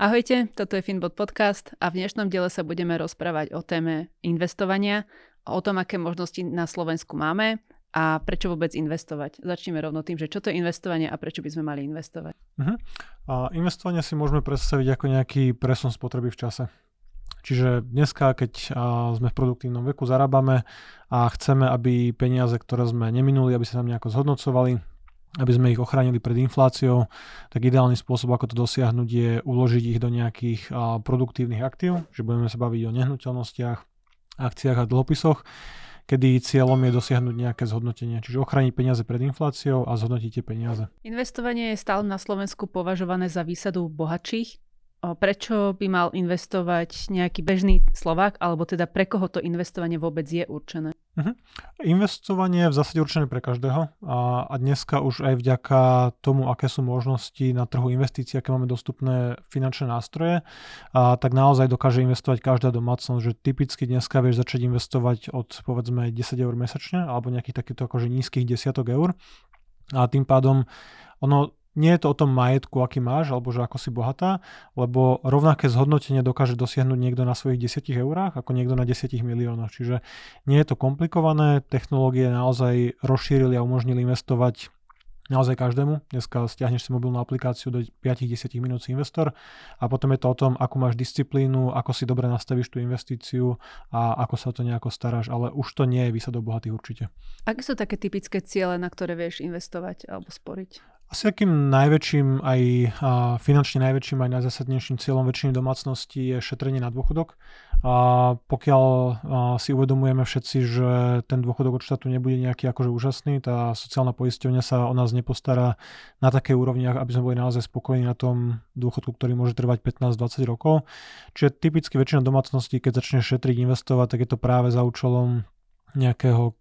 Ahojte, toto je FinBot Podcast a v dnešnom diele sa budeme rozprávať o téme investovania, o tom, aké možnosti na Slovensku máme a prečo vôbec investovať. Začneme rovno tým, že čo to je investovanie a prečo by sme mali investovať. A investovanie si môžeme predstaviť ako nejaký presun spotreby v čase. Čiže dneska, keď sme v produktívnom veku, zarábame a chceme, aby peniaze, ktoré sme neminuli, aby sa nám nejako zhodnocovali, aby sme ich ochránili pred infláciou, tak ideálny spôsob, ako to dosiahnuť, je uložiť ich do nejakých produktívnych aktív, že budeme sa baviť o nehnuteľnostiach, akciách a dlhopisoch, kedy cieľom je dosiahnuť nejaké zhodnotenie, čiže ochrániť peniaze pred infláciou a zhodnotíte peniaze. Investovanie je stále na Slovensku považované za výsadu bohatších. Prečo by mal investovať nejaký bežný Slovák, alebo teda pre koho to investovanie vôbec je určené? Investovanie je v zásade určené pre každého a dneska už aj vďaka tomu, aké sú možnosti na trhu investícií, aké máme dostupné finančné nástroje, tak naozaj dokáže investovať každá domácnosť, že typicky dneska vieš začať investovať od povedzme 10 eur mesačne alebo nejakých takýchto akože nízkych desiatok eur a tým pádom ono nie je to o tom majetku, aký máš, alebo že ako si bohatá, lebo rovnaké zhodnotenie dokáže dosiahnuť niekto na svojich 10 eurách, ako niekto na 10 miliónoch. Čiže nie je to komplikované, technológie naozaj rozšírili a umožnili investovať naozaj každému. Dneska stiahneš si mobilnú aplikáciu, do 5-10 minút si investor a potom je to o tom, ako máš disciplínu, ako si dobre nastavíš tú investíciu a ako sa to nejako staráš, ale už to nie je výsadou bohatých určite. Aké sú také typické ciele, na ktoré vieš investovať alebo sporiť? Asi akým najväčším aj finančne najväčším aj najzásadnejším cieľom väčšiny domácností je šetrenie na dôchodok. Pokiaľ si uvedomujeme všetci, že ten dôchodok od štátu nebude nejaký akože úžasný, tá sociálna poisťovňa sa o nás nepostará na také úrovni, aby sme boli naozaj spokojní na tom dôchodku, ktorý môže trvať 15-20 rokov. Čiže typicky väčšina domácností, keď začne šetriť, investovať, tak je to práve za účelom nejakého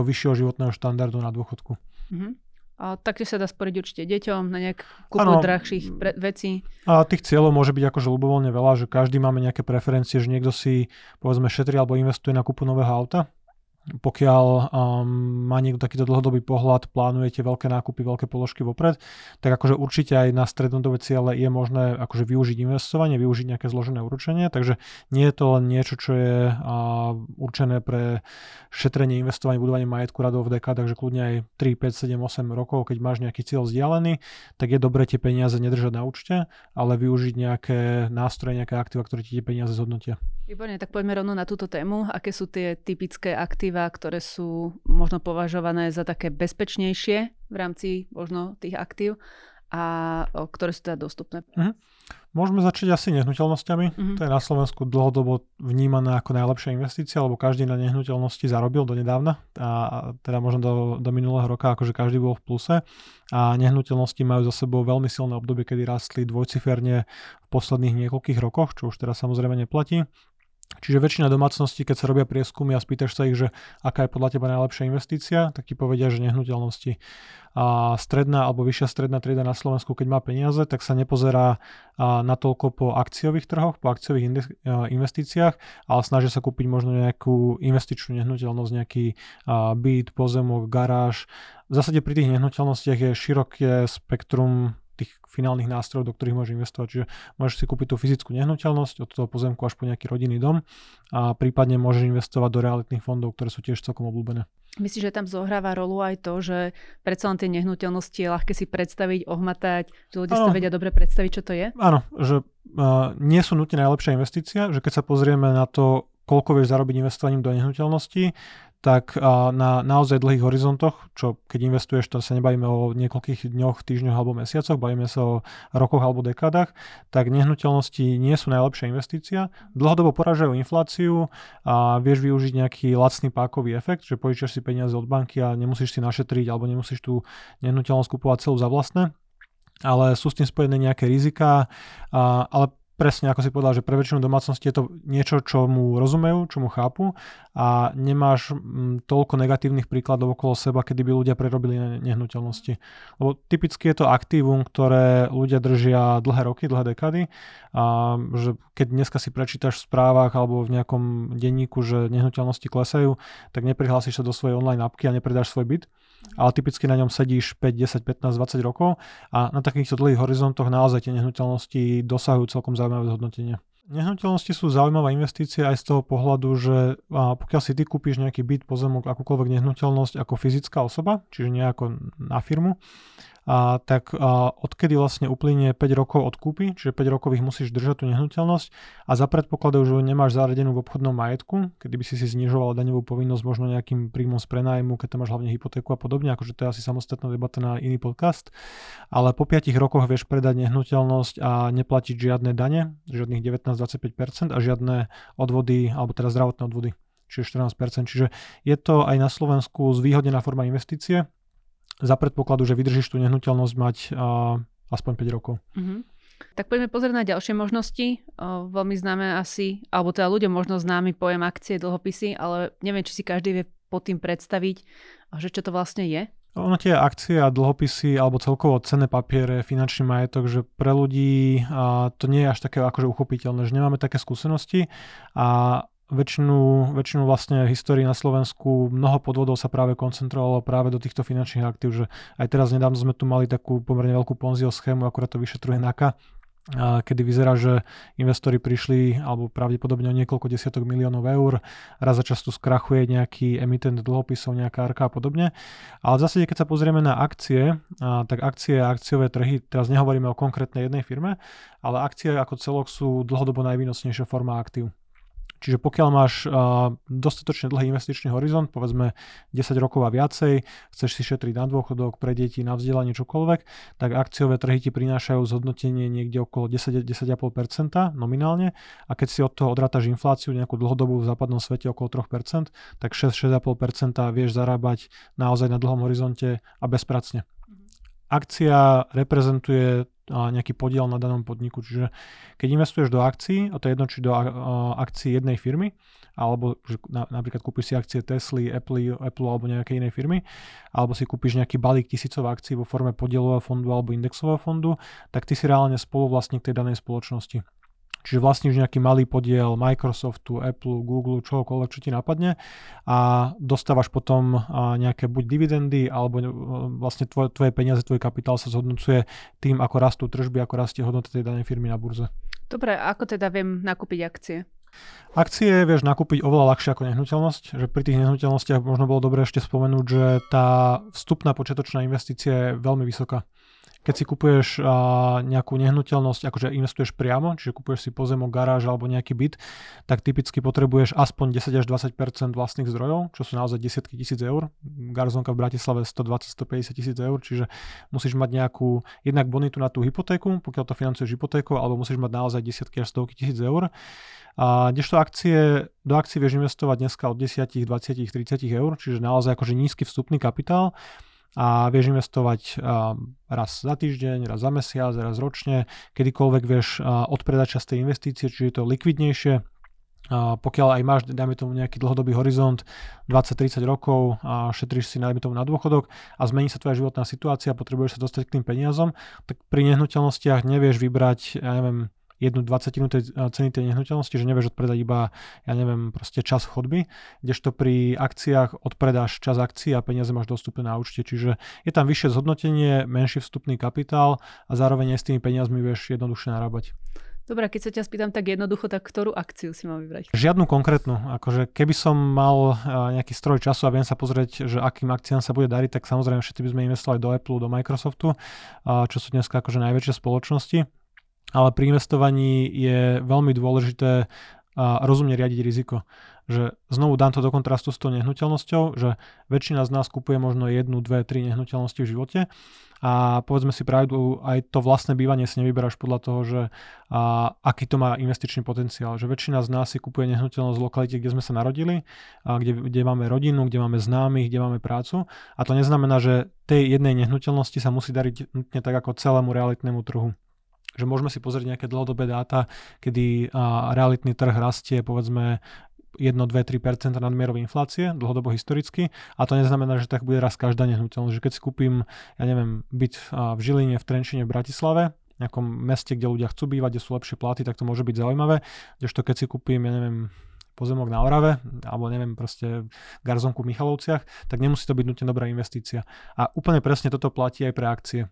vyššieho životného štandardu na dôchodku. Mhm. A taktiež sa dá sporiť určite deťom na nejak kúpu drahších vecí. A tých cieľov môže byť akože ľubovoľne veľa, že každý máme nejaké preferencie, že niekto si povedzme šetri alebo investuje na kúpu nového auta. Pokiaľ má niekto takýto dlhodobý pohľad, plánujete veľké nákupy, veľké položky vopred, tak akože určite aj na strednodobé ciele je možné akože využiť investovanie, využiť nejaké zložené úročenie, takže nie je to len niečo, čo je určené pre šetrenie, investovanie, budovanie majetku radov v dekádach, takže kľudne aj 3, 5, 7, 8 rokov, keď máš nejaký cieľ vzdialený, tak je dobre tie peniaze nedržať na účte, ale využiť nejaké nástroje, nejaké aktíva, ktoré ti tie peniaze zhodnotia. Výborne, tak poďme rovno na túto tému, aké sú tie typické aktíva, ktoré sú možno považované za také bezpečnejšie v rámci možno tých aktív a ktoré sú teda dostupné. Môžeme začať asi nehnuteľnosťami. To je na Slovensku dlhodobo vnímané ako najlepšia investícia, lebo každý na nehnuteľnosti zarobil donedávna a teda možno do minulého roka, akože každý bol v pluse a nehnuteľnosti majú za sebou veľmi silné obdobie, kedy rastli dvojciferne v posledných niekoľkých rokoch, čo už teraz samozrejme neplatí. Čiže väčšina domácností, keď sa robia prieskumy a spýtaš sa ich, že aká je podľa teba najlepšia investícia, tak ti povedia, že nehnuteľnosti. A stredná alebo vyššia stredná trieda na Slovensku, keď má peniaze, tak sa nepozerá natoľko po akciových trhoch, po akciových investíciách, ale snažia sa kúpiť možno nejakú investičnú nehnuteľnosť, nejaký byt, pozemok, garáž. V zásade pri tých nehnuteľnostiach je široké spektrum tých finálnych nástrojov, do ktorých môžeš investovať. Čiže môžeš si kúpiť tú fyzickú nehnuteľnosť od toho pozemku až po nejaký rodinný dom a prípadne môžeš investovať do realitných fondov, ktoré sú tiež celkom obľúbené. Myslím, že tam zohráva rolu aj to, že predsa len tie nehnuteľnosti je ľahké si predstaviť, ohmatať, že ľudia si to vedia dobre predstaviť, čo to je? Áno, že nie sú nutne najlepšia investícia, že keď sa pozrieme na to, koľko vieš zarobiť investovaním do nehnuteľnosti, tak na naozaj dlhých horizontoch, čo keď investuješ, to sa nebavíme o niekoľkých dňoch, týždňoch alebo mesiacoch, bavíme sa o rokoch alebo dekádach, tak nehnuteľnosti nie sú najlepšia investícia. Dlhodobo poražajú infláciu a vieš využiť nejaký lacný pákový efekt, že požičiaš si peniaze od banky a nemusíš si našetriť alebo nemusíš tú nehnuteľnosť kupovať celú za vlastné, ale sú s tým spojené nejaké riziká, ale presne ako si povedal, že pre väčšinu domácnosti je to niečo, čo mu rozumejú, čo mu chápu a nemáš toľko negatívnych príkladov okolo seba, kedy by ľudia prerobili nehnuteľnosti. Lebo typicky je to aktívum, ktoré ľudia držia dlhé roky, dlhé dekády a že keď dneska si prečítaš v správach alebo v nejakom denníku, že nehnuteľnosti klesajú, tak neprihlásiš sa do svojej online apky a nepredáš svoj byt, ale typicky na ňom sedíš 5, 10, 15, 20 rokov a na takýchto dlhých horizontoch naozaj tie nehnuteľnosti dosahujú celkom zaujímavé zhodnotenie. Nehnuteľnosti sú zaujímavá investícia aj z toho pohľadu, že pokiaľ si ty kúpiš nejaký byt, pozemok, akúkoľvek nehnuteľnosť ako fyzická osoba, čiže nejako na firmu, tak odkedy vlastne uplynie 5 rokov od kúpy, čiže 5 rokov ich musíš držať tú nehnuteľnosť a za predpokladu, že nemáš zaradenú v obchodnom majetku, kedy by si si znižoval daňovú povinnosť možno nejakým príjmom z prenájmu, keď tam máš hlavne hypotéku a podobne, akože to je asi samostatná debata na iný podcast, ale po 5 rokoch vieš predať nehnuteľnosť a neplatiť žiadne dane, žiadnych 19-25% a žiadne odvody, alebo teda zdravotné odvody, čiže 14%, čiže je to aj na Slovensku zvýhodnená forma investície. Za predpokladu, že vydržíš tú nehnuteľnosť mať aspoň 5 rokov. Mm-hmm. Tak poďme pozrieť na ďalšie možnosti. Veľmi známe asi, alebo teda ľuďom možno známy pojem akcie, dlhopisy, ale neviem, či si každý vie pod tým predstaviť, že čo to vlastne je. Ono tie akcie a dlhopisy alebo celkovo cenné papiere, finančný majetok, že pre ľudí to nie je až také akože uchopiteľné, že nemáme také skúsenosti a väčšinu vlastne histórii na Slovensku mnoho podvodov sa práve koncentrovalo práve do týchto finančných aktív, že aj teraz nedávno sme tu mali takú pomerne veľkú Ponziho schému, akurát to vyšetruje NAKA, kedy vyzerá, že investori prišli alebo pravdepodobne o niekoľko desiatok miliónov eur, raz za čas tu skrachuje nejaký emitent dlhopisov, nejaká arka a podobne. Ale v zásade, keď sa pozrieme na akcie, tak akcie a akciové trhy, teraz nehovoríme o konkrétnej jednej firme, ale akcie ako celok sú dlhodobo najvýnosnejšia forma aktív. Čiže pokiaľ máš dostatočne dlhý investičný horizont, povedzme 10 rokov a viacej, chceš si šetriť na dôchodok, pre deti, na vzdelanie, čokoľvek, tak akciové trhy ti prinášajú zhodnotenie niekde okolo 10-10,5% nominálne a keď si od toho odrátaš infláciu nejakú dlhodobú v západnom svete okolo 3%, tak 6-6,5% vieš zarábať naozaj na dlhom horizonte a bezpracne. Akcia reprezentuje nejaký podiel na danom podniku. Čiže keď investuješ do akcií, a to je jedno, či do akcií jednej firmy, alebo že napríklad kúpiš si akcie Tesly, Apple alebo nejakej inej firmy, alebo si kúpiš nejaký balík tisícov akcií vo forme podielového fondu alebo indexového fondu, tak ty si reálne spoluvlastník tej danej spoločnosti. Čiže vlastníš nejaký malý podiel Microsoftu, Apple, Google, čohokoľvek, čo ti napadne a dostávaš potom nejaké buď dividendy, alebo vlastne tvoje peniaze, tvoj kapitál sa zhodnocuje tým, ako rastú tržby, ako rastie hodnota tej danej firmy na burze. Dobre, ako teda viem nakúpiť akcie? Akcie vieš nakúpiť oveľa ľahšie ako nehnuteľnosť, že pri tých nehnuteľnostiach možno bolo dobre ešte spomenúť, že tá vstupná počiatočná investícia je veľmi vysoká. Keď si kupuješ nejakú nehnuteľnosť, akože investuješ priamo, čiže kupuješ si pozemok, garáž alebo nejaký byt, tak typicky potrebuješ aspoň 10-20% vlastných zdrojov, čo sú naozaj desiatky tisíc eur. Garzónka v Bratislave 120-150 000 eur, čiže musíš mať nejakú jednak bonitu na tú hypotéku, pokiaľ to financuješ hypotékou, alebo musíš mať naozaj desiatky až stovky tisíc eur. A kdežto do akcií vieš investovať dneska od 10, 20, 30 eur, čiže naozaj akože nízky vstupný kapitál. A vieš investovať raz za týždeň, raz za mesiac, raz ročne, kedykoľvek vieš odpredať časť tej investície, čiže je to likvidnejšie. Pokiaľ aj máš, dajme tomu, nejaký dlhodobý horizont 20-30 rokov a šetríš si, dajme tomu, na dôchodok a zmení sa tvoja životná situácia, potrebuješ sa dostať k tým peniazom, tak pri nehnuteľnostiach nevieš vybrať, ja neviem, 1/20 ceny tej nehnuteľnosti, že nevieš odpredať iba, ja neviem, proste čas chodby, kdežto pri akciách odpredáš čas akcií a peniaze máš dostupné na účte, čiže je tam vyššie zhodnotenie, menší vstupný kapitál a zároveň aj s tými peniazmi vieš jednoduchšie narábať. Dobre, keď sa ťa spýtam tak jednoducho, tak ktorú akciu si mám vybrať? Žiadnu konkrétnu. Akože keby som mal nejaký stroj času a viem sa pozrieť, že akým akciám sa bude dariť, tak samozrejme všetci by sme investovali do Apple, do Microsoftu, čo sú dneska akože najväčšie spoločnosti. Ale pri investovaní je veľmi dôležité rozumne riadiť riziko. Že znovu dám to do kontrastu s tou nehnuteľnosťou, že väčšina z nás kupuje možno 1, 2, 3 nehnuteľnosti v živote a povedzme si pravdu, aj to vlastné bývanie si nevyberáš podľa toho, že aký to má investičný potenciál. Že väčšina z nás si kupuje nehnuteľnosť v lokalite, kde sme sa narodili, kde máme rodinu, kde máme známych, kde máme prácu a to neznamená, že tej jednej nehnuteľnosti sa musí dariť nutne tak ako celému realitnému trhu. že môžeme si pozrieť nejaké dlhodobé dáta, kedy realitný trh rastie, povedzme, 1, 2, 3% nadmierovej inflácie, dlhodobo historicky, a to neznamená, že tak bude raz každá nehnuteľnosť. Že keď si kúpim, ja neviem, byt v Žiline, v Trenčine, v Bratislave, v nejakom meste, kde ľudia chcú bývať, kde sú lepšie platy, tak to môže byť zaujímavé. Kdežto keď si kúpim, ja neviem, pozemok na Orave, alebo neviem, proste garzonku v Michalovciach, tak nemusí to byť nutne dobrá investícia. A úplne presne toto platí aj pre akcie.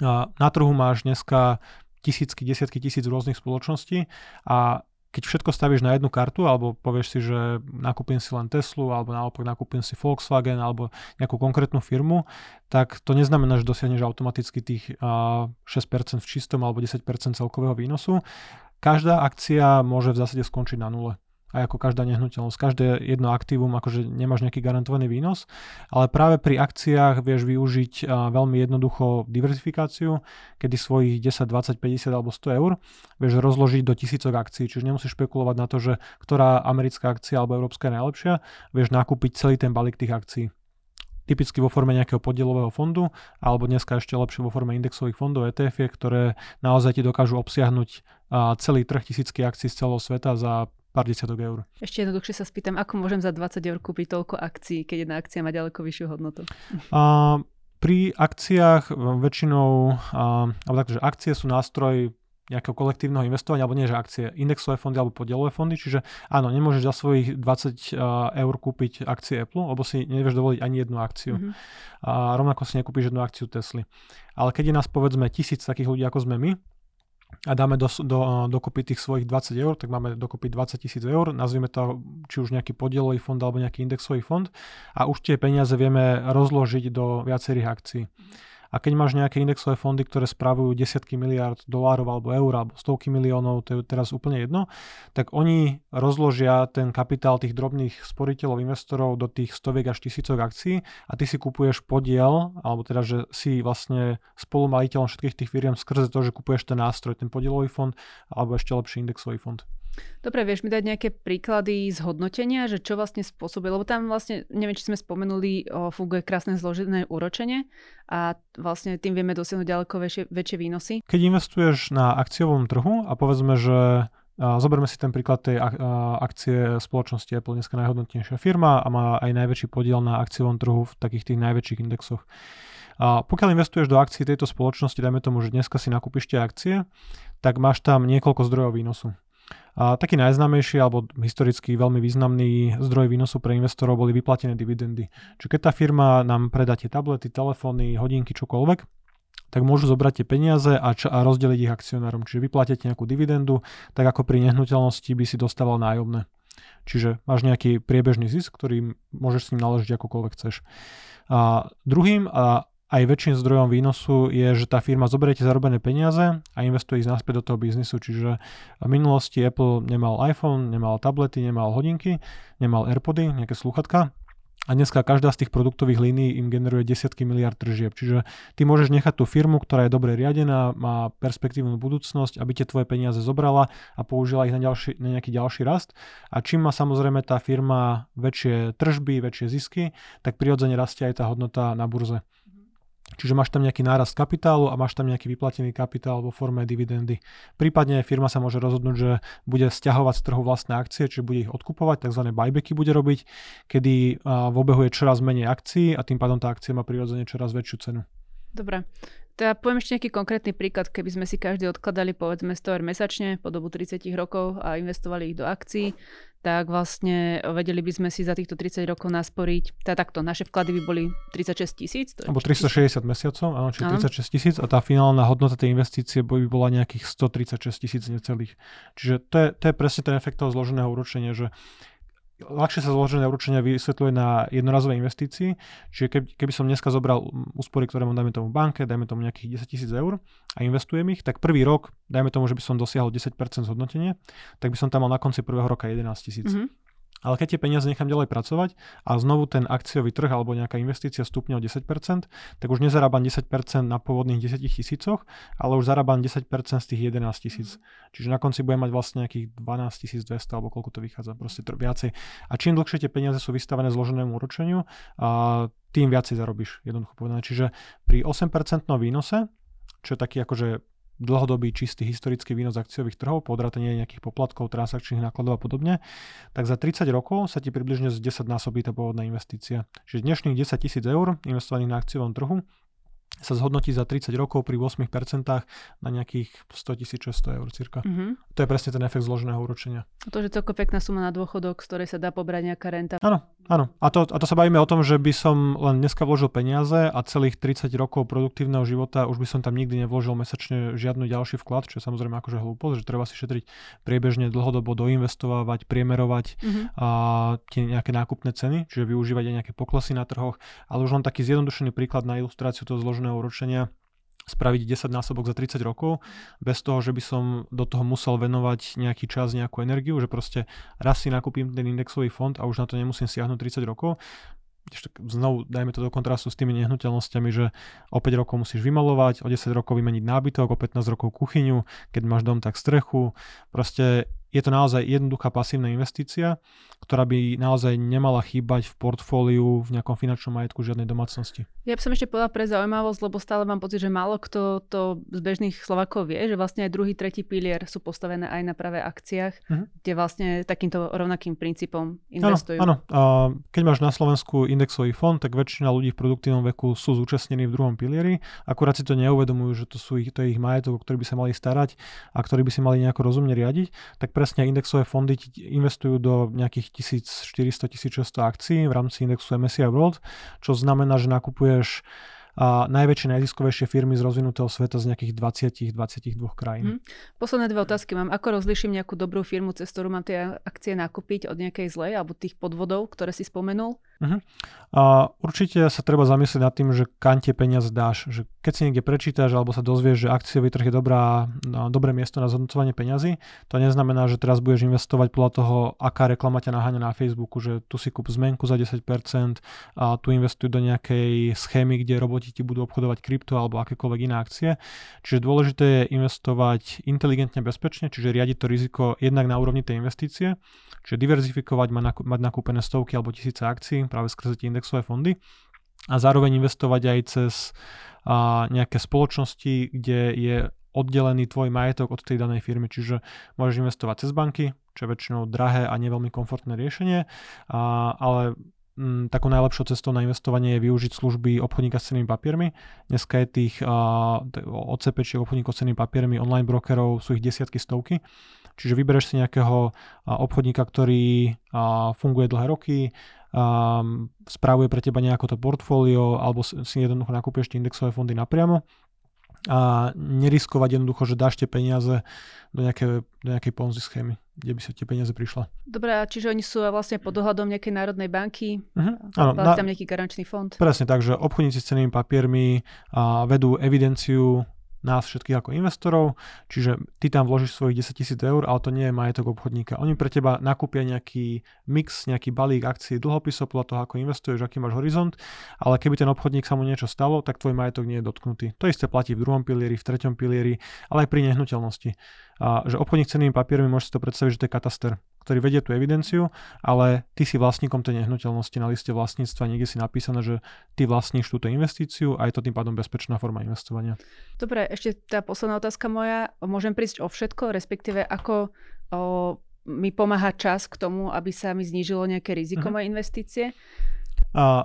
A na trhu máš dneska tisícky, desiatky tisíc rôznych spoločností a keď všetko stavíš na jednu kartu, alebo povieš si, že nakúpim si len Teslu, alebo naopak nakúpim si Volkswagen, alebo nejakú konkrétnu firmu, tak to neznamená, že dosiahneš automaticky tých 6% v čistom alebo 10% celkového výnosu. Každá akcia môže v zásade skončiť na nule. A ako každá nehnuteľnosť, každé jedno aktívum, akože nemáš nejaký garantovaný výnos, ale práve pri akciách vieš využiť veľmi jednoducho diverzifikáciu, kedy svojich 10, 20, 50 alebo 100 eur vieš rozložiť do tisícok akcií, čiže nemusíš špekulovať na to, že ktorá americká akcia alebo európska je najlepšia, vieš nakúpiť celý ten balík tých akcií. Typicky vo forme nejakého podielového fondu, alebo dneska ešte lepšie vo forme indexových fondov ETF, ktoré naozaj ti dokážu obsiahnuť celý trh tisícky akcií z celého sveta za pár desiatok eur. Ešte jednoduchšie sa spýtam, ako môžem za 20 eur kúpiť toľko akcií, keď jedna akcia má ďaleko vyššiu hodnotu? Pri akciách väčšinou, alebo takže akcie sú nástroj nejakého kolektívneho investovania, alebo nie, že akcie, indexové fondy alebo podielové fondy, čiže áno, nemôžeš za svojich 20 eur kúpiť akcie Apple, lebo si nevieš dovoliť ani jednu akciu. Mm-hmm. A rovnako si nekúpiš jednu akciu Tesly. Ale keď je nás povedzme 1000 takých ľudí, ako sme my, a dáme dokopy tých svojich 20 eur, tak máme dokopy 20 000 eur, nazvime to či už nejaký podielový fond alebo nejaký indexový fond a už tie peniaze vieme rozložiť do viacerých akcií. A keď máš nejaké indexové fondy, ktoré spravujú desiatky miliárd dolárov alebo eur alebo stovky miliónov, to je teraz úplne jedno, tak oni rozložia ten kapitál tých drobných sporiteľov, investorov do tých stoviek až tisícok akcií a ty si kupuješ podiel, alebo teda, že si vlastne spolumajiteľom všetkých tých firiem skrze to, že kupuješ ten nástroj, ten podielový fond alebo ešte lepší indexový fond. Dobre, vieš mi dať nejaké príklady zhodnotenia, že čo vlastne spôsobí, lebo tam vlastne, neviem, či sme spomenuli, funguje krásne zložené úročenie a vlastne tým vieme dosiahnuť ďaleko väčšie výnosy. Keď investuješ na akciovom trhu a povedzme, že zoberme si ten príklad tej akcie spoločnosti Apple, dneska najhodnotnejšia firma a má aj najväčší podiel na akciovom trhu v takých tých najväčších indexoch. A pokiaľ investuješ do akcií tejto spoločnosti, dajme tomu, že dneska si nakúpiš tie akcie, tak máš tam niekoľko zdrojov výnosu. A taký najznámejší alebo historicky veľmi významný zdroj výnosu pre investorov boli vyplatené dividendy. Čiže keď tá firma nám predá tie tablety, telefóny, hodinky, čokoľvek, tak môžu zobrať tie peniaze a rozdeliť ich akcionárom. Čiže vyplatíte nejakú dividendu, tak ako pri nehnuteľnosti by si dostával nájomné. Čiže máš nejaký priebežný zisk, ktorý môžeš s ním naložiť akokoľvek chceš. A druhým a aj väčším zdrojom výnosu je, že tá firma zoberie tie zarobené peniaze a investuje ich naspäť do toho biznisu. Čiže v minulosti Apple nemal iPhone, nemal tablety, nemal hodinky, nemal AirPody, nejaké slúchadka. A dneska každá z tých produktových línií im generuje desiatky miliárd tržieb. Čiže ty môžeš nechať tú firmu, ktorá je dobre riadená, má perspektívnu budúcnosť, aby tie tvoje peniaze zobrala a použila ich na nejaký ďalší rast. A čím má samozrejme tá firma väčšie tržby, väčšie zisky, tak prirodzene rastie aj tá hodnota na burze. Čiže máš tam nejaký nárast kapitálu a máš tam nejaký vyplatený kapitál vo forme dividendy. Prípadne firma sa môže rozhodnúť, že bude stiahovať z trhu vlastné akcie, čiže bude ich odkupovať, tzv. Buybacky bude robiť, kedy v obehu je čoraz menej akcií a tým pádom tá akcia má prirodzene čoraz väčšiu cenu. Dobre. Teda poviem ešte nejaký konkrétny príklad, keby sme si každý odkladali povedzme 100 eur mesačne po dobu 30 rokov a investovali ich do akcií, tak vlastne vedeli by sme si za týchto 30 rokov nasporiť, teda takto, naše vklady by boli 36 000. Alebo 360 mesiacov, áno, čiže 36 000 a tá finálna hodnota tej investície by bola nejakých 136 000 necelých. Čiže to je presne ten efekt toho zloženého úročenia, že ľahšie sa zložené úročenie vysvetľuje na jednorazovej investícii, čiže keby som dneska zobral úspory, ktoré mám, dajme tomu v banke, dajme tomu nejakých 10 000 eur a investujem ich, tak prvý rok, dajme tomu, že by som dosiahol 10% zhodnotenie, tak by som tam mal na konci prvého roka 11 000. Mm-hmm. Ale keď tie peniaze nechám ďalej pracovať a znovu ten akciový trh alebo nejaká investícia stupne o 10%, tak už nezarábam 10% na pôvodných 10 000, ale už zarábam 10% z tých 11 000. Čiže na konci budem mať vlastne nejakých 12 200 alebo koľko to vychádza, proste viacej. A čím dlhšie tie peniaze sú vystavené zloženému úročeniu, tým viacej zarobíš, jednoducho povedané. Čiže pri 8% výnose, čo je taký akože dlhodobý čistý historický výnos akciových trhov, po odrátane nejakých poplatkov, transakčných nákladov a podobne, tak za 30 rokov sa ti približne z 10 násobí tá pôvodná investícia. Čiže dnešných 10 000 eur investovaných na akciovom trhu sa zhodnotí za 30 rokov pri 8% na nejakých 100 600 eur cirka. To je presne ten efekt zloženého úročenia. To je celkom pekná suma na dôchodok, z ktorej sa dá pobrať nejaká renta. Áno, áno. A to sa bavíme o tom, že by som len dneska vložil peniaze a celých 30 rokov produktívneho života už by som tam nikdy nevložil mesačne žiadny ďalší vklad, čo je samozrejme akože hlúposť, že treba si šetriť priebežne dlhodobo, doinvestovať, priemerovať tie nejaké nákupné ceny, čiže využívať aj nejaké poklesy na trhoch, ale už len taký zjednodušený príklad na ilustráciu toho zloženého úročenia spraviť 10 násobok za 30 rokov bez toho, že by som do toho musel venovať nejaký čas, nejakú energiu, že proste raz si nakúpim ten indexový fond a už na to nemusím siahnuť 30 rokov. Znovu dajme to do kontrastu s tými nehnuteľnosťami, že o 5 rokov musíš vymalovať, o 10 rokov vymeniť nábytok, o 15 rokov kuchyňu, keď máš dom, tak strechu. Proste je to naozaj jednoduchá pasívna investícia, ktorá by naozaj nemala chýbať v portfóliu, v nejakom finančnom majetku žiadnej domácnosti. Ja by som ešte povedala pre zaujímavosť, lebo stále mám pocit, že málo kto to z bežných Slovákov vie, že vlastne aj druhý, tretí pilier sú postavené aj na práve akciách, kde vlastne takýmto rovnakým princípom investujú. Áno, áno. Keď máš na Slovensku indexový fond, tak väčšina ľudí v produktívnom veku sú zúčastnení v druhom pilieri, akurát si to neuvedomujú, že to je ich majetok, o ktorý by sa mali starať a ktorý by si mali nejako rozumne riadiť, tak presne indexové fondy investujú do nejakých 1400-1600 akcií v rámci indexu MSCI World, čo znamená, že nakupuješ najväčšie, najziskovejšie firmy z rozvinutého sveta z nejakých 20-22 krajín. Posledné dve otázky mám. Ako rozliším nejakú dobrú firmu, cez ktorú mám tie akcie nakúpiť od nejakej zlej alebo tých podvodov, ktoré si spomenul? Určite sa treba zamyslieť nad tým, že kam tie peniaze dáš. Že keď si niekde prečítaš alebo sa dozvieš, že akciový trh je dobré miesto na zhodnocovanie peňazí, to neznamená, že teraz budeš investovať podľa toho, aká reklama ťa naháňa na Facebooku, že tu si kúp zmenku za 10% a tu investuj do nejakej schémy, kde roboti ti budú obchodovať krypto alebo akékoľvek iné akcie. Čiže dôležité je investovať inteligentne, bezpečne, čiže riadiť to riziko jednak na úrovni tej investície, čiže diverzifikovať, mať nakúpené stovky alebo tisíce akcií práve skrze tie indexové fondy a zároveň investovať aj cez nejaké spoločnosti, kde je oddelený tvoj majetok od tej danej firmy. Čiže môžeš investovať cez banky, čo je väčšinou drahé a neveľmi komfortné riešenie, ale takou najlepšou cestou na investovanie je využiť služby obchodníka s cennými papiermi. Dneska je tých odcepečiek obchodníkov s cennými papiermi, online brokerov, sú ich desiatky, stovky. Čiže vybereš si nejakého obchodníka, ktorý funguje dlhé roky, spravuje pre teba nejako to portfólio alebo si jednoducho nakúpieš tie indexové fondy napriamo a neriskovať jednoducho, že dáš tie peniaze do nejakej ponzi schémy, kde by sa tie peniaze prišla. Dobre, čiže oni sú vlastne pod dohľadom nejakej národnej banky, áno, tam nejaký garančný fond. Presne tak, že obchodníci s cennými papiermi vedú evidenciu nás všetkých ako investorov, čiže ty tam vložíš svojich 10 000 eur, ale to nie je majetok obchodníka. Oni pre teba nakúpia nejaký mix, nejaký balík akcií, dlhopisov podľa toho, ako investuješ, aký máš horizont, ale keby ten obchodník sa mu niečo stalo, tak tvoj majetok nie je dotknutý. To isté platí v druhom pilieri, v treťom pilieri, ale aj pri nehnuteľnosti. Že obchodník s cennými papiermi, môžeš si to predstaviť, že to je kataster, ktorý vedie tú evidenciu, ale ty si vlastníkom tej nehnuteľnosti, na liste vlastníctva niekde si napísané, že ty vlastníš túto investíciu a je to tým pádom bezpečná forma investovania. Dobre, ešte tá posledná otázka moja. Môžem prísť o všetko, respektíve ako mi pomáha čas k tomu, aby sa mi znížilo nejaké riziko mojej investície?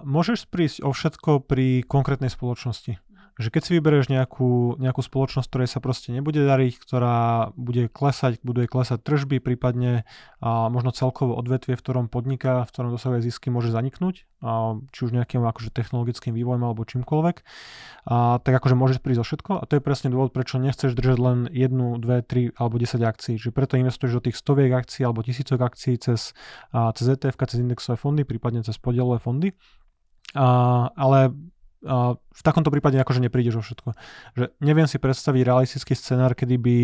Môžeš prísť o všetko pri konkrétnej spoločnosti. Že keď si vybereš nejakú spoločnosť, ktorej sa proste nebude dariť, ktorá budú klesať tržby, prípadne možno celkovo odvetvie, v ktorom podniká, v ktorom dosahuje zisky, môže zaniknúť, či už nejakým akože technologickým vývojom alebo čímkoľvek, tak akože môžeš prísť o všetko a to je presne dôvod, prečo nechceš držať len 1, 2, 3 alebo 10 akcií. Že preto investuješ do tých 100 akcií alebo 1000 akcií cez ETF, cez indexové fondy, prípadne cez podielové fondy. Ale v takomto prípade akože neprídeš o všetko. Že neviem si predstaviť realistický scenár, kedy by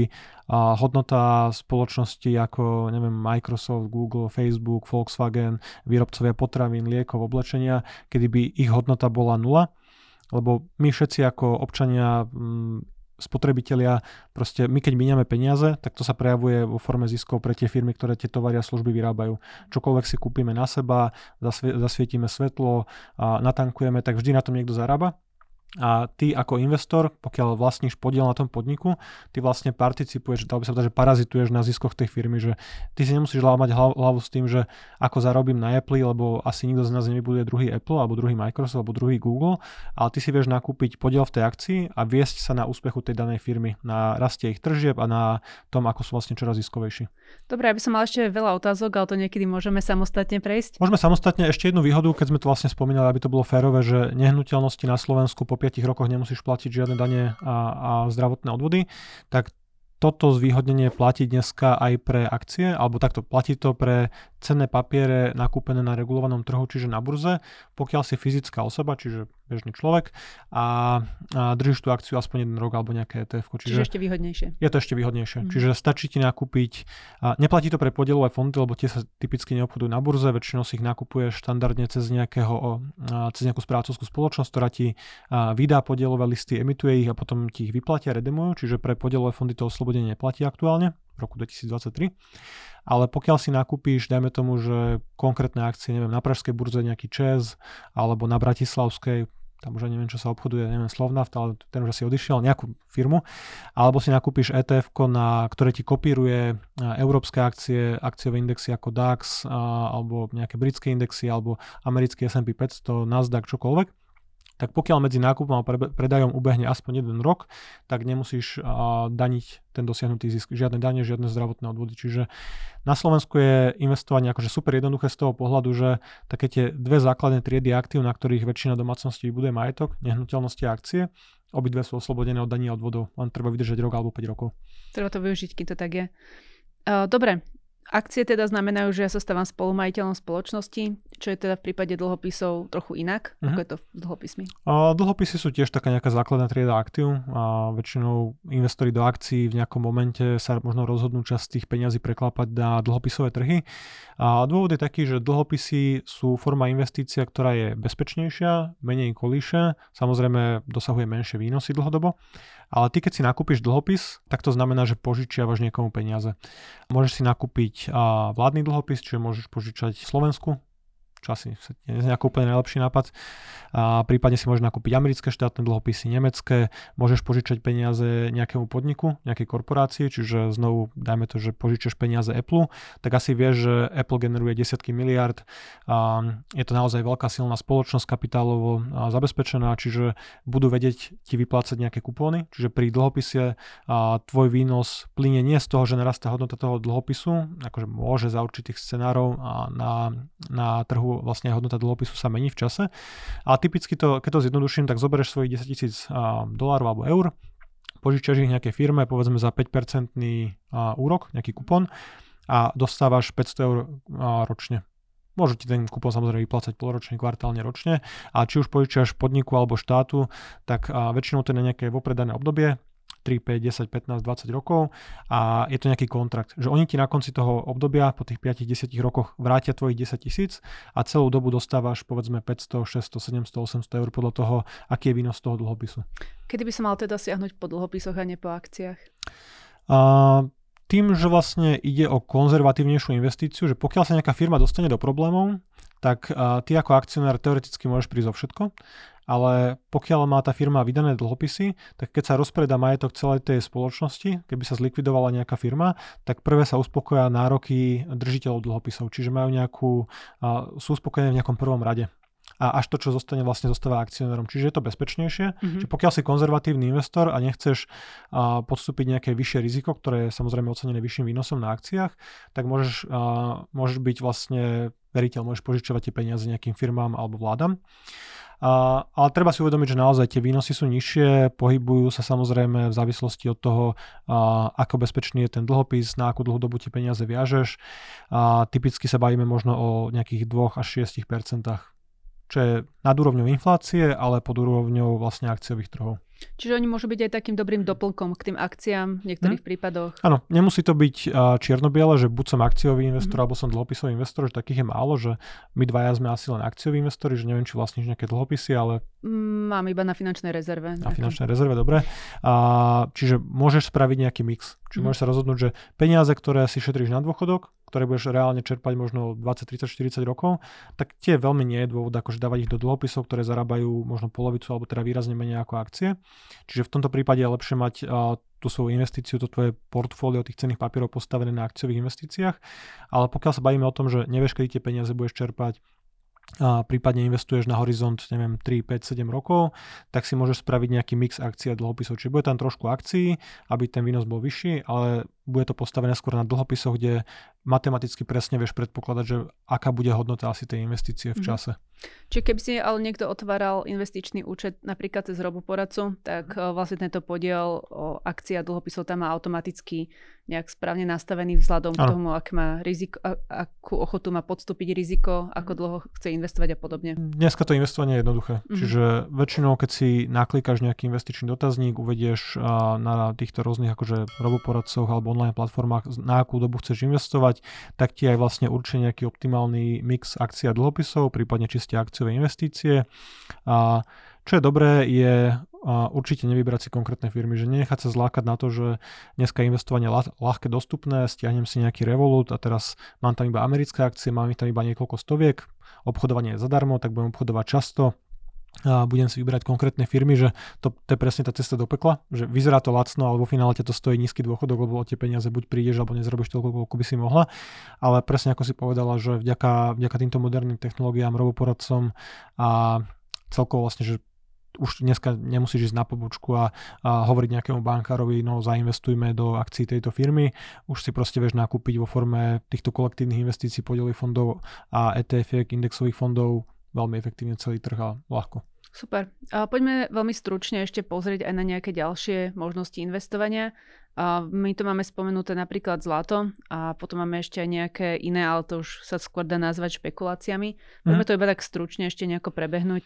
hodnota spoločnosti ako Microsoft, Google, Facebook, Volkswagen, výrobcovia potravín, liekov, oblečenia, kedy by ich hodnota bola nula. Lebo my všetci ako občania, spotrebitelia, proste my keď míňame peniaze, tak to sa prejavuje vo forme ziskov pre tie firmy, ktoré tie tovaria a služby vyrábajú. Čokoľvek si kúpime na seba, zasvietime svetlo, natankujeme, tak vždy na tom niekto zarába. A ty ako investor, pokiaľ vlastníš podiel na tom podniku, ty vlastne participuješ, dá by sa povedať, že parazituješ na ziskoch tej firmy, že ty si nemusíš mať hlavu s tým, že ako zarobím na Apple, lebo asi nikto z nás nevybuduje druhý Apple, alebo druhý Microsoft, alebo druhý Google, ale ty si vieš nakúpiť podiel v tej akcii a viesť sa na úspechu tej danej firmy, na raste ich tržieb a na tom, ako sú vlastne čoraz ziskovejší. Dobre, aby som mal ešte veľa otázok, ale to niekedy môžeme samostatne prejsť. Môžeme samostatne ešte jednu výhodu, keď sme to vlastne spomínali, aby to bolo férové, že nehnuteľnosti na Slovensku po 5 rokoch nemusíš platiť žiadne dane a zdravotné odvody, tak toto zvýhodnenie platí dneska aj pre akcie, alebo takto platí to pre cenné papiere nakúpené na regulovanom trhu, čiže na burze, pokiaľ si fyzická osoba, čiže bežný človek a držíš tú akciu aspoň 1 rok alebo nejaké ETF-ko. Čiže ešte výhodnejšie. Je to ešte výhodnejšie. Čiže stačí ti nakúpiť, neplatí to pre podielové fondy, lebo tie sa typicky neobchodujú na burze, väčšinou si ich nakupuje štandardne cez nejakú správcovskú spoločnosť, ktorá ti vydá podielové listy, emituje ich a potom ti ich vyplatia, redemujú, čiže pre podielové fondy to oslobodenie neplatí aktuálne v roku 2023. Ale pokiaľ si nakúpíš, dajme tomu, že konkrétne akcie, neviem, na pražskej burze nejaký ČEZ, alebo na bratislavskej, tam už neviem, čo sa obchoduje, neviem, Slovnaft, ale ten už asi odišiel, nejakú firmu, alebo si nakúpiš ETF-ko, na ktoré ti kopíruje európske akcie, akciové indexy ako DAX, alebo nejaké britské indexy, alebo americký S&P 500, NASDAQ, čokoľvek, tak pokiaľ medzi nákupom a predajom ubehne aspoň 1 rok, tak nemusíš daniť ten dosiahnutý zisk. Žiadne dane, žiadne zdravotné odvody. Čiže na Slovensku je investovanie akože super jednoduché z toho pohľadu, že také tie dve základné triedy aktív, na ktorých väčšina domácností bude majetok, nehnuteľnosti a akcie, obidve sú oslobodené od daní a odvodov. Len treba vydržať rok alebo 5 rokov. Treba to využiť, keď to tak je. Dobre. Akcie teda znamenajú, že ja sa stávam spolumajiteľom spoločnosti, čo je teda v prípade dlhopisov trochu inak, ako je to s dlhopismi. Dlhopisy sú tiež taká nejaká základná trieda aktív a väčšinou investori do akcií v nejakom momente sa možno rozhodnú časť tých peňazí preklapať na dlhopisové trhy. A dôvod je taký, že dlhopisy sú forma investícia, ktorá je bezpečnejšia, menej kolíše, samozrejme dosahuje menšie výnosy dlhodobo, ale ty keď si nakúpiš dlhopis, tak to znamená, že požičiavaš niekomu peniaze. Môžeš si nakúpiť a vládny dlhopis, čiže môžeš požičať Slovensku, čo asi nie je nejaký úplne najlepší nápad. A prípadne si môžeš nakúpiť americké štátne dlhopisy, nemecké, môžeš požičať peniaze nejakému podniku, nejakej korporácii, čiže znovu dajme to, že požičaš peniaze Apple, tak asi vieš, že Apple generuje desiatky miliárd. Je to naozaj veľká silná spoločnosť, kapitálovo zabezpečená, čiže budú vedieť ti vyplácať nejaké kupóny, čiže pri dlhopise tvoj výnos plynie nie z toho, že narastá hodnota toho dlhopisu, akože môže za určitých scenárov na trhu vlastne hodnota dlhopisu sa mení v čase. A typicky to, keď to zjednoduším, tak zoberieš svojich $10,000 alebo eur, požičiaš ich nejakej firme, povedzme za 5% úrok, nejaký kupon a dostávaš 500 eur ročne. Môžu ti ten kupón samozrejme vyplácať poloročne, kvartálne, ročne. A či už požičiaš podniku alebo štátu, tak väčšinou to je na nejaké vopredané obdobie, 3, 5, 10, 15, 20 rokov a je to nejaký kontrakt, že oni ti na konci toho obdobia po tých 5, 10 rokoch vrátia tvojich 10 000 a celú dobu dostávaš povedzme 500, 600, 700, 800 eur podľa toho, aký je výnos toho dlhopisu. Kedy by sa mal teda siahnuť po dlhopisoch a ne po akciách? Tým, že vlastne ide o konzervatívnejšiu investíciu, že pokiaľ sa nejaká firma dostane do problémov, tak ty ako akcionár teoreticky môžeš prísť o všetko, ale pokiaľ má tá firma vydané dlhopisy, tak keď sa rozpredá majetok celej tej spoločnosti, keby sa zlikvidovala nejaká firma, tak prvé sa uspokoja nároky držiteľov dlhopisov, čiže majú sú uspokojené v nejakom prvom rade. A až to, čo zostane, vlastne zostáva akcionárom. Čiže je to bezpečnejšie. Čiže pokiaľ si konzervatívny investor a nechceš podstúpiť nejaké vyššie riziko, ktoré je samozrejme ocenené vyšším výnosom na akciách, tak môžeš byť vlastne veriteľ, môžeš požičovať tie peniaze nejakým firmám alebo vládam. Ale treba si uvedomiť, že naozaj tie výnosy sú nižšie, pohybujú sa samozrejme v závislosti od toho, ako bezpečný je ten dlhopis, na akú dlhú dobu ti peniaze viažeš. Typicky sa bavíme možno o nejakých 2 až 6 % čo je nad úrovňou inflácie, ale pod úrovňou vlastne akciových trhov. Čiže oni môžu byť aj takým dobrým doplnkom k tým akciám v niektorých prípadoch. Áno, nemusí to byť čierno-biele, že buď som akciový investor, alebo som dlhopisový investor, že takých je málo, že my dvaja sme asi len akcioví investori, že neviem, či vlastníš nejaké dlhopisy, ale... Mám iba na finančnej rezerve. Na finančnej rezerve, dobre. Čiže môžeš spraviť nejaký mix. Čiže môžeš sa rozhodnúť, že peniaze, ktoré si šetríš na dôchodok, ktoré budeš reálne čerpať možno 20, 30, 40 rokov, tak tie veľmi nie je dôvod akože dávať ich do dlhopisov, ktoré zarábajú možno polovicu alebo teda výrazne menej ako akcie. Čiže v tomto prípade je lepšie mať tú svoju investíciu, to tvoje portfólio tých cenných papierov postavené na akciových investíciách. Ale pokiaľ sa bavíme o tom, že nevieš, kedy tie peniaze budeš čerpať, a prípadne investuješ na horizont, neviem, 3, 5, 7 rokov, tak si môžeš spraviť nejaký mix akcií a dlhopisov. Čiže bude tam trošku akcií, aby ten výnos bol vyšší, ale bude to postavené skôr na dlhopisoch, kde matematicky presne vieš predpokladať, že aká bude hodnota asi tej investície v čase. Čiže keby si ale niekto otváral investičný účet napríklad cez roboporadcu, tak vlastne tento podiel akcií a dlhopisov tam má automaticky nejak správne nastavený vzhľadom k tomu, ak má riziko, akú ochotu má podstúpiť riziko, ako dlho chce investovať a podobne. Dneska to investovanie je jednoduché. Čiže väčšinou, keď si naklikáš nejaký investičný dotazník, uvedieš na týchto rôznych akože roboporadcoch alebo online platformách, na akú dobu chceš investovať, tak ti aj vlastne určí nejaký optimálny mix akcií a dlhopisov, prípadne čiste akciové investície. A čo je dobré, je určite nevybrať si konkrétne firmy, že nenechať sa zlákať na to, že dneska investovanie ľahké dostupné, stiahnem si nejaký Revolut a teraz mám tam iba americké akcie, mám ich tam iba niekoľko stoviek, obchodovanie je zadarmo, tak budem obchodovať často a budem si vybrať konkrétne firmy, že to je presne tá cesta do pekla, že vyzerá to lacno, ale vo finále ťa to stojí nízky dôchodok, lebo o tie peniaze buď prídeš, alebo nezrobíš toľko, koľko by si mohla. Ale presne ako si povedala, že vďaka týmto moderným technológiám, roboporadcom a celkovo vlastne, že už dneska nemusíš ísť na pobočku a hovoriť nejakému bankárovi, no zainvestujme do akcií tejto firmy, už si proste vieš nakúpiť vo forme týchto kolektívnych investícií, podielových fondov a ETF-iek, indexových fondov veľmi efektívne celý trh a ľahko. Super. A poďme veľmi stručne ešte pozrieť aj na nejaké ďalšie možnosti investovania. A my to máme spomenuté napríklad zlato a potom máme ešte aj nejaké iné, ale to už sa skôr dá nazvať špekuláciami. Poďme to iba tak stručne ešte nejako prebehnúť.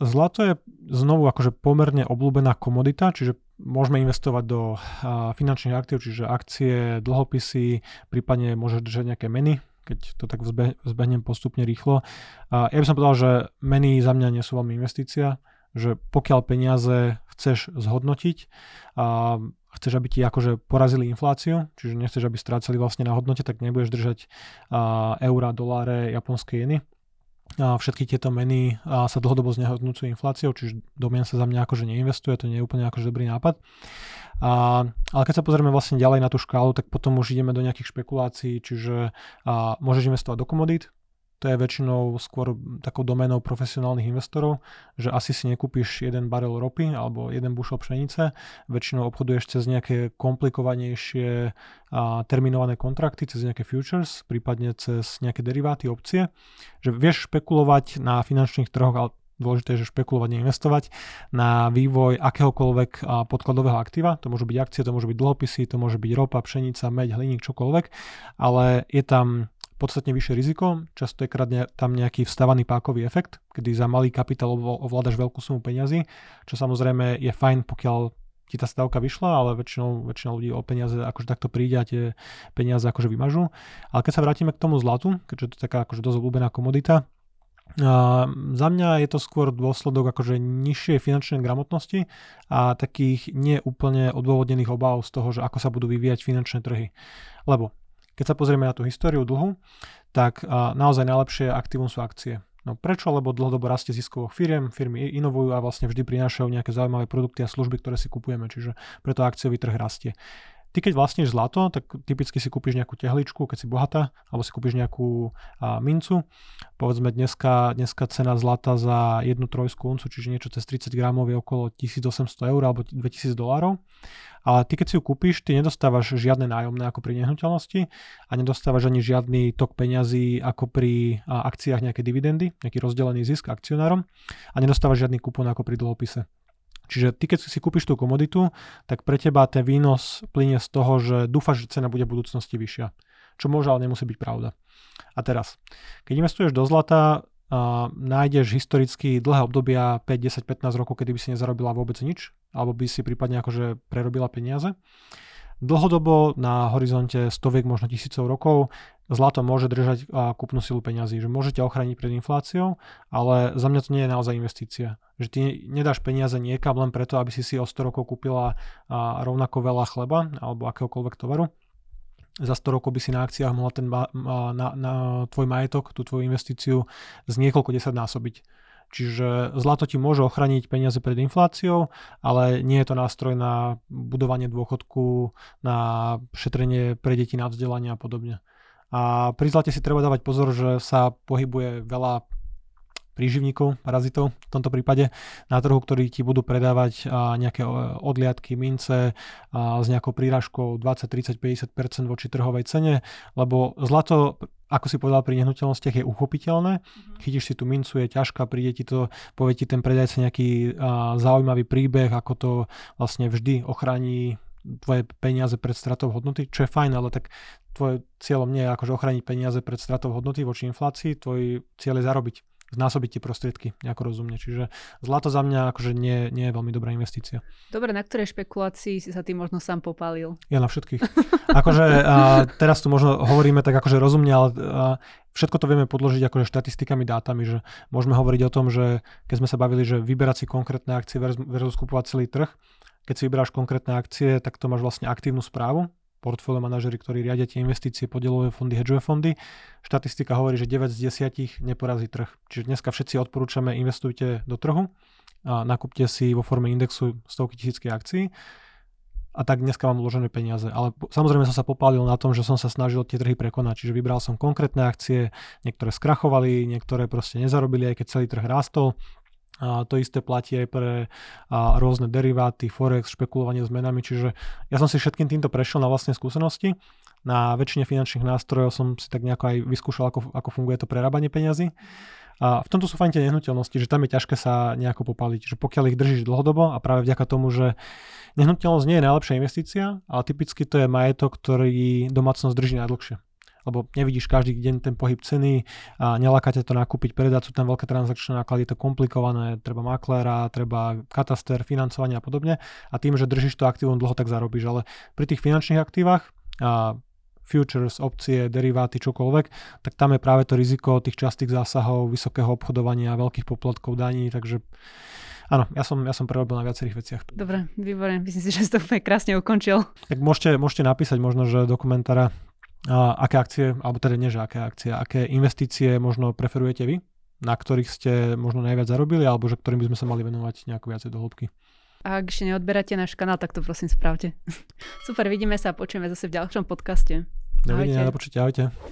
Zlato je znovu akože pomerne obľúbená komodita, čiže môžeme investovať do finančných aktív, čiže akcie, dlhopisy, prípadne môžeš držať nejaké meny, keď to tak vzbehnem postupne rýchlo. Ja by som povedal, že meny za mňa nie sú veľmi investícia, že pokiaľ peniaze chceš zhodnotiť a chceš, aby ti akože porazili infláciu, čiže nechceš, aby strácali vlastne na hodnote, tak nebudeš držať eurá, doláre, japonské jeny. A všetky tieto meny sa dlhodobo znehodnúcujú infláciou, čiže do mien sa za mňa akože neinvestuje, to nie je úplne akože dobrý nápad. Ale keď sa pozrieme vlastne ďalej na tú škálu, tak potom už ideme do nejakých špekulácií, čiže môžeš investovať do komodít, to je väčšinou skôr takou doménou profesionálnych investorov, že asi si nekúpiš jeden barel ropy alebo jeden bušel pšenice, väčšinou obchoduješ cez nejaké komplikovanejšie terminované kontrakty, cez nejaké futures, prípadne cez nejaké deriváty, opcie, že vieš špekulovať na finančných trhoch, ale dôležité je, že špekulovať, neinvestovať na vývoj akéhokoľvek podkladového aktíva. To môžu byť akcie, to môžu byť dlhopisy, to môže byť ropa, pšenica, meď, hliník, čokoľvek, ale je tam podstatne vyššie riziko, často je tam nejaký vstávaný pákový efekt, kedy za malý kapitál ovládaš veľkú sumu peňazí, čo samozrejme je fajn, pokiaľ ti tá stavka vyšla, ale väčšinou ľudí o peniaze akože takto príde a tie peniaze akože vymažú. Ale keď sa vrátime k tomu zlatu, keďže to je taká akože dosť obľúbená komodita, za mňa je to skôr dôsledok akože nižšej finančnej gramotnosti a takých neúplne odôvodnených obáv z toho, že ako sa budú vyvíjať finančné trhy. Lebo keď sa pozrieme na tú históriu dlhu, tak naozaj najlepšie aktívum sú akcie. No prečo? Lebo dlhodobo rastie ziskových firiem, firmy inovujú a vlastne vždy prinášajú nejaké zaujímavé produkty a služby, ktoré si kupujeme, čiže preto akciový trh rastie. Ty keď vlastníš zlato, tak typicky si kúpiš nejakú tehličku, keď si bohatá, alebo si kúpiš nejakú mincu. Povedzme dneska cena zlata za 1/3 uncu, čiže niečo cez 30 gramov je okolo 1800 eur alebo 2000 dolárov. Ale ty keď si ju kúpiš, ty nedostávaš žiadne nájomné ako pri nehnuteľnosti a nedostávaš ani žiadny tok peňazí ako pri akciách nejaké dividendy, nejaký rozdelený zisk akcionárom a nedostávaš žiadny kupón ako pri dlhopise. Čiže ty, keď si kúpiš tú komoditu, tak pre teba ten výnos plynie z toho, že dúfaš, že cena bude v budúcnosti vyššia. Čo môže, ale nemusí byť pravda. A teraz, keď investuješ do zlata, nájdeš historicky dlhé obdobia 5, 10, 15 rokov, kedy by si nezarobila vôbec nič, alebo by si prípadne akože prerobila peniaze. Dlhodobo na horizonte stoviek, možno tisícov rokov, zlato môže držať kúpnu silu peňazí, že môžete ochrániť pred infláciou, ale za mňa to nie je naozaj investícia. Že ty nedáš peniaze niekam len preto, aby si o 100 rokov kúpila rovnako veľa chleba alebo akéhokoľvek tovaru. Za 100 rokov by si na akciách mohla ten na tvoj majetok, tú tvoju investíciu z niekoľko 10-násobiť. Čiže zlato ti môže ochraniť peniaze pred infláciou, ale nie je to nástroj na budovanie dôchodku, na šetrenie pre deti, na vzdelanie a podobne. A pri zlate si treba dávať pozor, že sa pohybuje veľa príživníkov, parazitov v tomto prípade na trhu, ktorí ti budú predávať nejaké odliadky, mince s nejakou príražkou 20, 30, 50% voči trhovej cene, lebo zlato, ako si povedal, pri nehnuteľnostiach je uchopiteľné. Chytíš si tú mincu, je ťažká, príde ti to, povie ti ten predajca nejaký zaujímavý príbeh, ako to vlastne vždy ochrání tvoje peniaze pred stratou hodnoty, čo je fajn, ale tak tvojim cieľom nie je akože ochrániť peniaze pred stratou hodnoty voči inflácii, tvoj cieľ je zarobiť, znásobiť tie prostriedky nejako rozumne. Čiže zlato za mňa akože nie je veľmi dobrá investícia. Dobre, na ktoré špekulácii si sa ty možno sám popálil? Ja na všetkých. Akože teraz tu možno hovoríme tak akože rozumne, ale všetko to vieme podložiť akože štatistikami, dátami, že môžeme hovoriť o tom, že keď sme sa bavili, že vyberať si konkrétne akcie versus kupovať celý trh, keď si vyberáš konkrétne akcie, tak to máš vlastne aktívnu správu, portfólio manažeri, ktorí riadia tie investície, podielové fondy, hedžové fondy. Štatistika hovorí, že 9 z 10 neporazí trh. Čiže dneska všetci odporúčame, investujte do trhu a nakúpte si vo forme indexu stovky tisíckej akcií a tak dneska mám uložené peniaze. Ale samozrejme som sa popálil na tom, že som sa snažil tie trhy prekonať. Čiže vybral som konkrétne akcie, niektoré skrachovali, niektoré proste nezarobili, aj keď celý trh rástol. A to isté platí aj pre rôzne deriváty, forex, špekulovanie s menami, čiže ja som si všetkým týmto prešiel na vlastnej skúsenosti. Na väčšine finančných nástrojov som si tak nejako aj vyskúšal, ako funguje to prerábanie peňazí. A v tomto sú fajn tie nehnuteľnosti, že tam je ťažké sa nejako popáliť, že pokiaľ ich držíš dlhodobo a práve vďaka tomu, že nehnuteľnosť nie je najlepšia investícia, ale typicky to je majetok, ktorý domácnosť drží najdlhšie. Lebo nevidíš každý deň ten pohyb ceny a neláka ťa to nakúpiť, predať, sú tam veľké transakčné náklady, je to komplikované, treba makléra, treba kataster, financovanie a podobne. A tým, že držíš to aktívum dlho, tak zarobíš. Ale pri tých finančných aktívach, futures, opcie, deriváty, čokoľvek, tak tam je práve to riziko tých častých zásahov, vysokého obchodovania, veľkých poplatkov, daní, takže áno, ja som prerobil na viacerých veciach. Dobre, výborné, myslím si, že to krásne ukončil. Tak môžete napísať možno, že do komentára aké akcie, alebo teda nie, že aké akcie, aké investície možno preferujete vy, na ktorých ste možno najviac zarobili, alebo že ktorým by sme sa mali venovať nejako viacej do hĺbky. A ak ešte neodberáte náš kanál, tak to prosím spravte. Super, vidíme sa a počujeme zase v ďalšom podcaste. Dovidenia, do počutia, ahojte.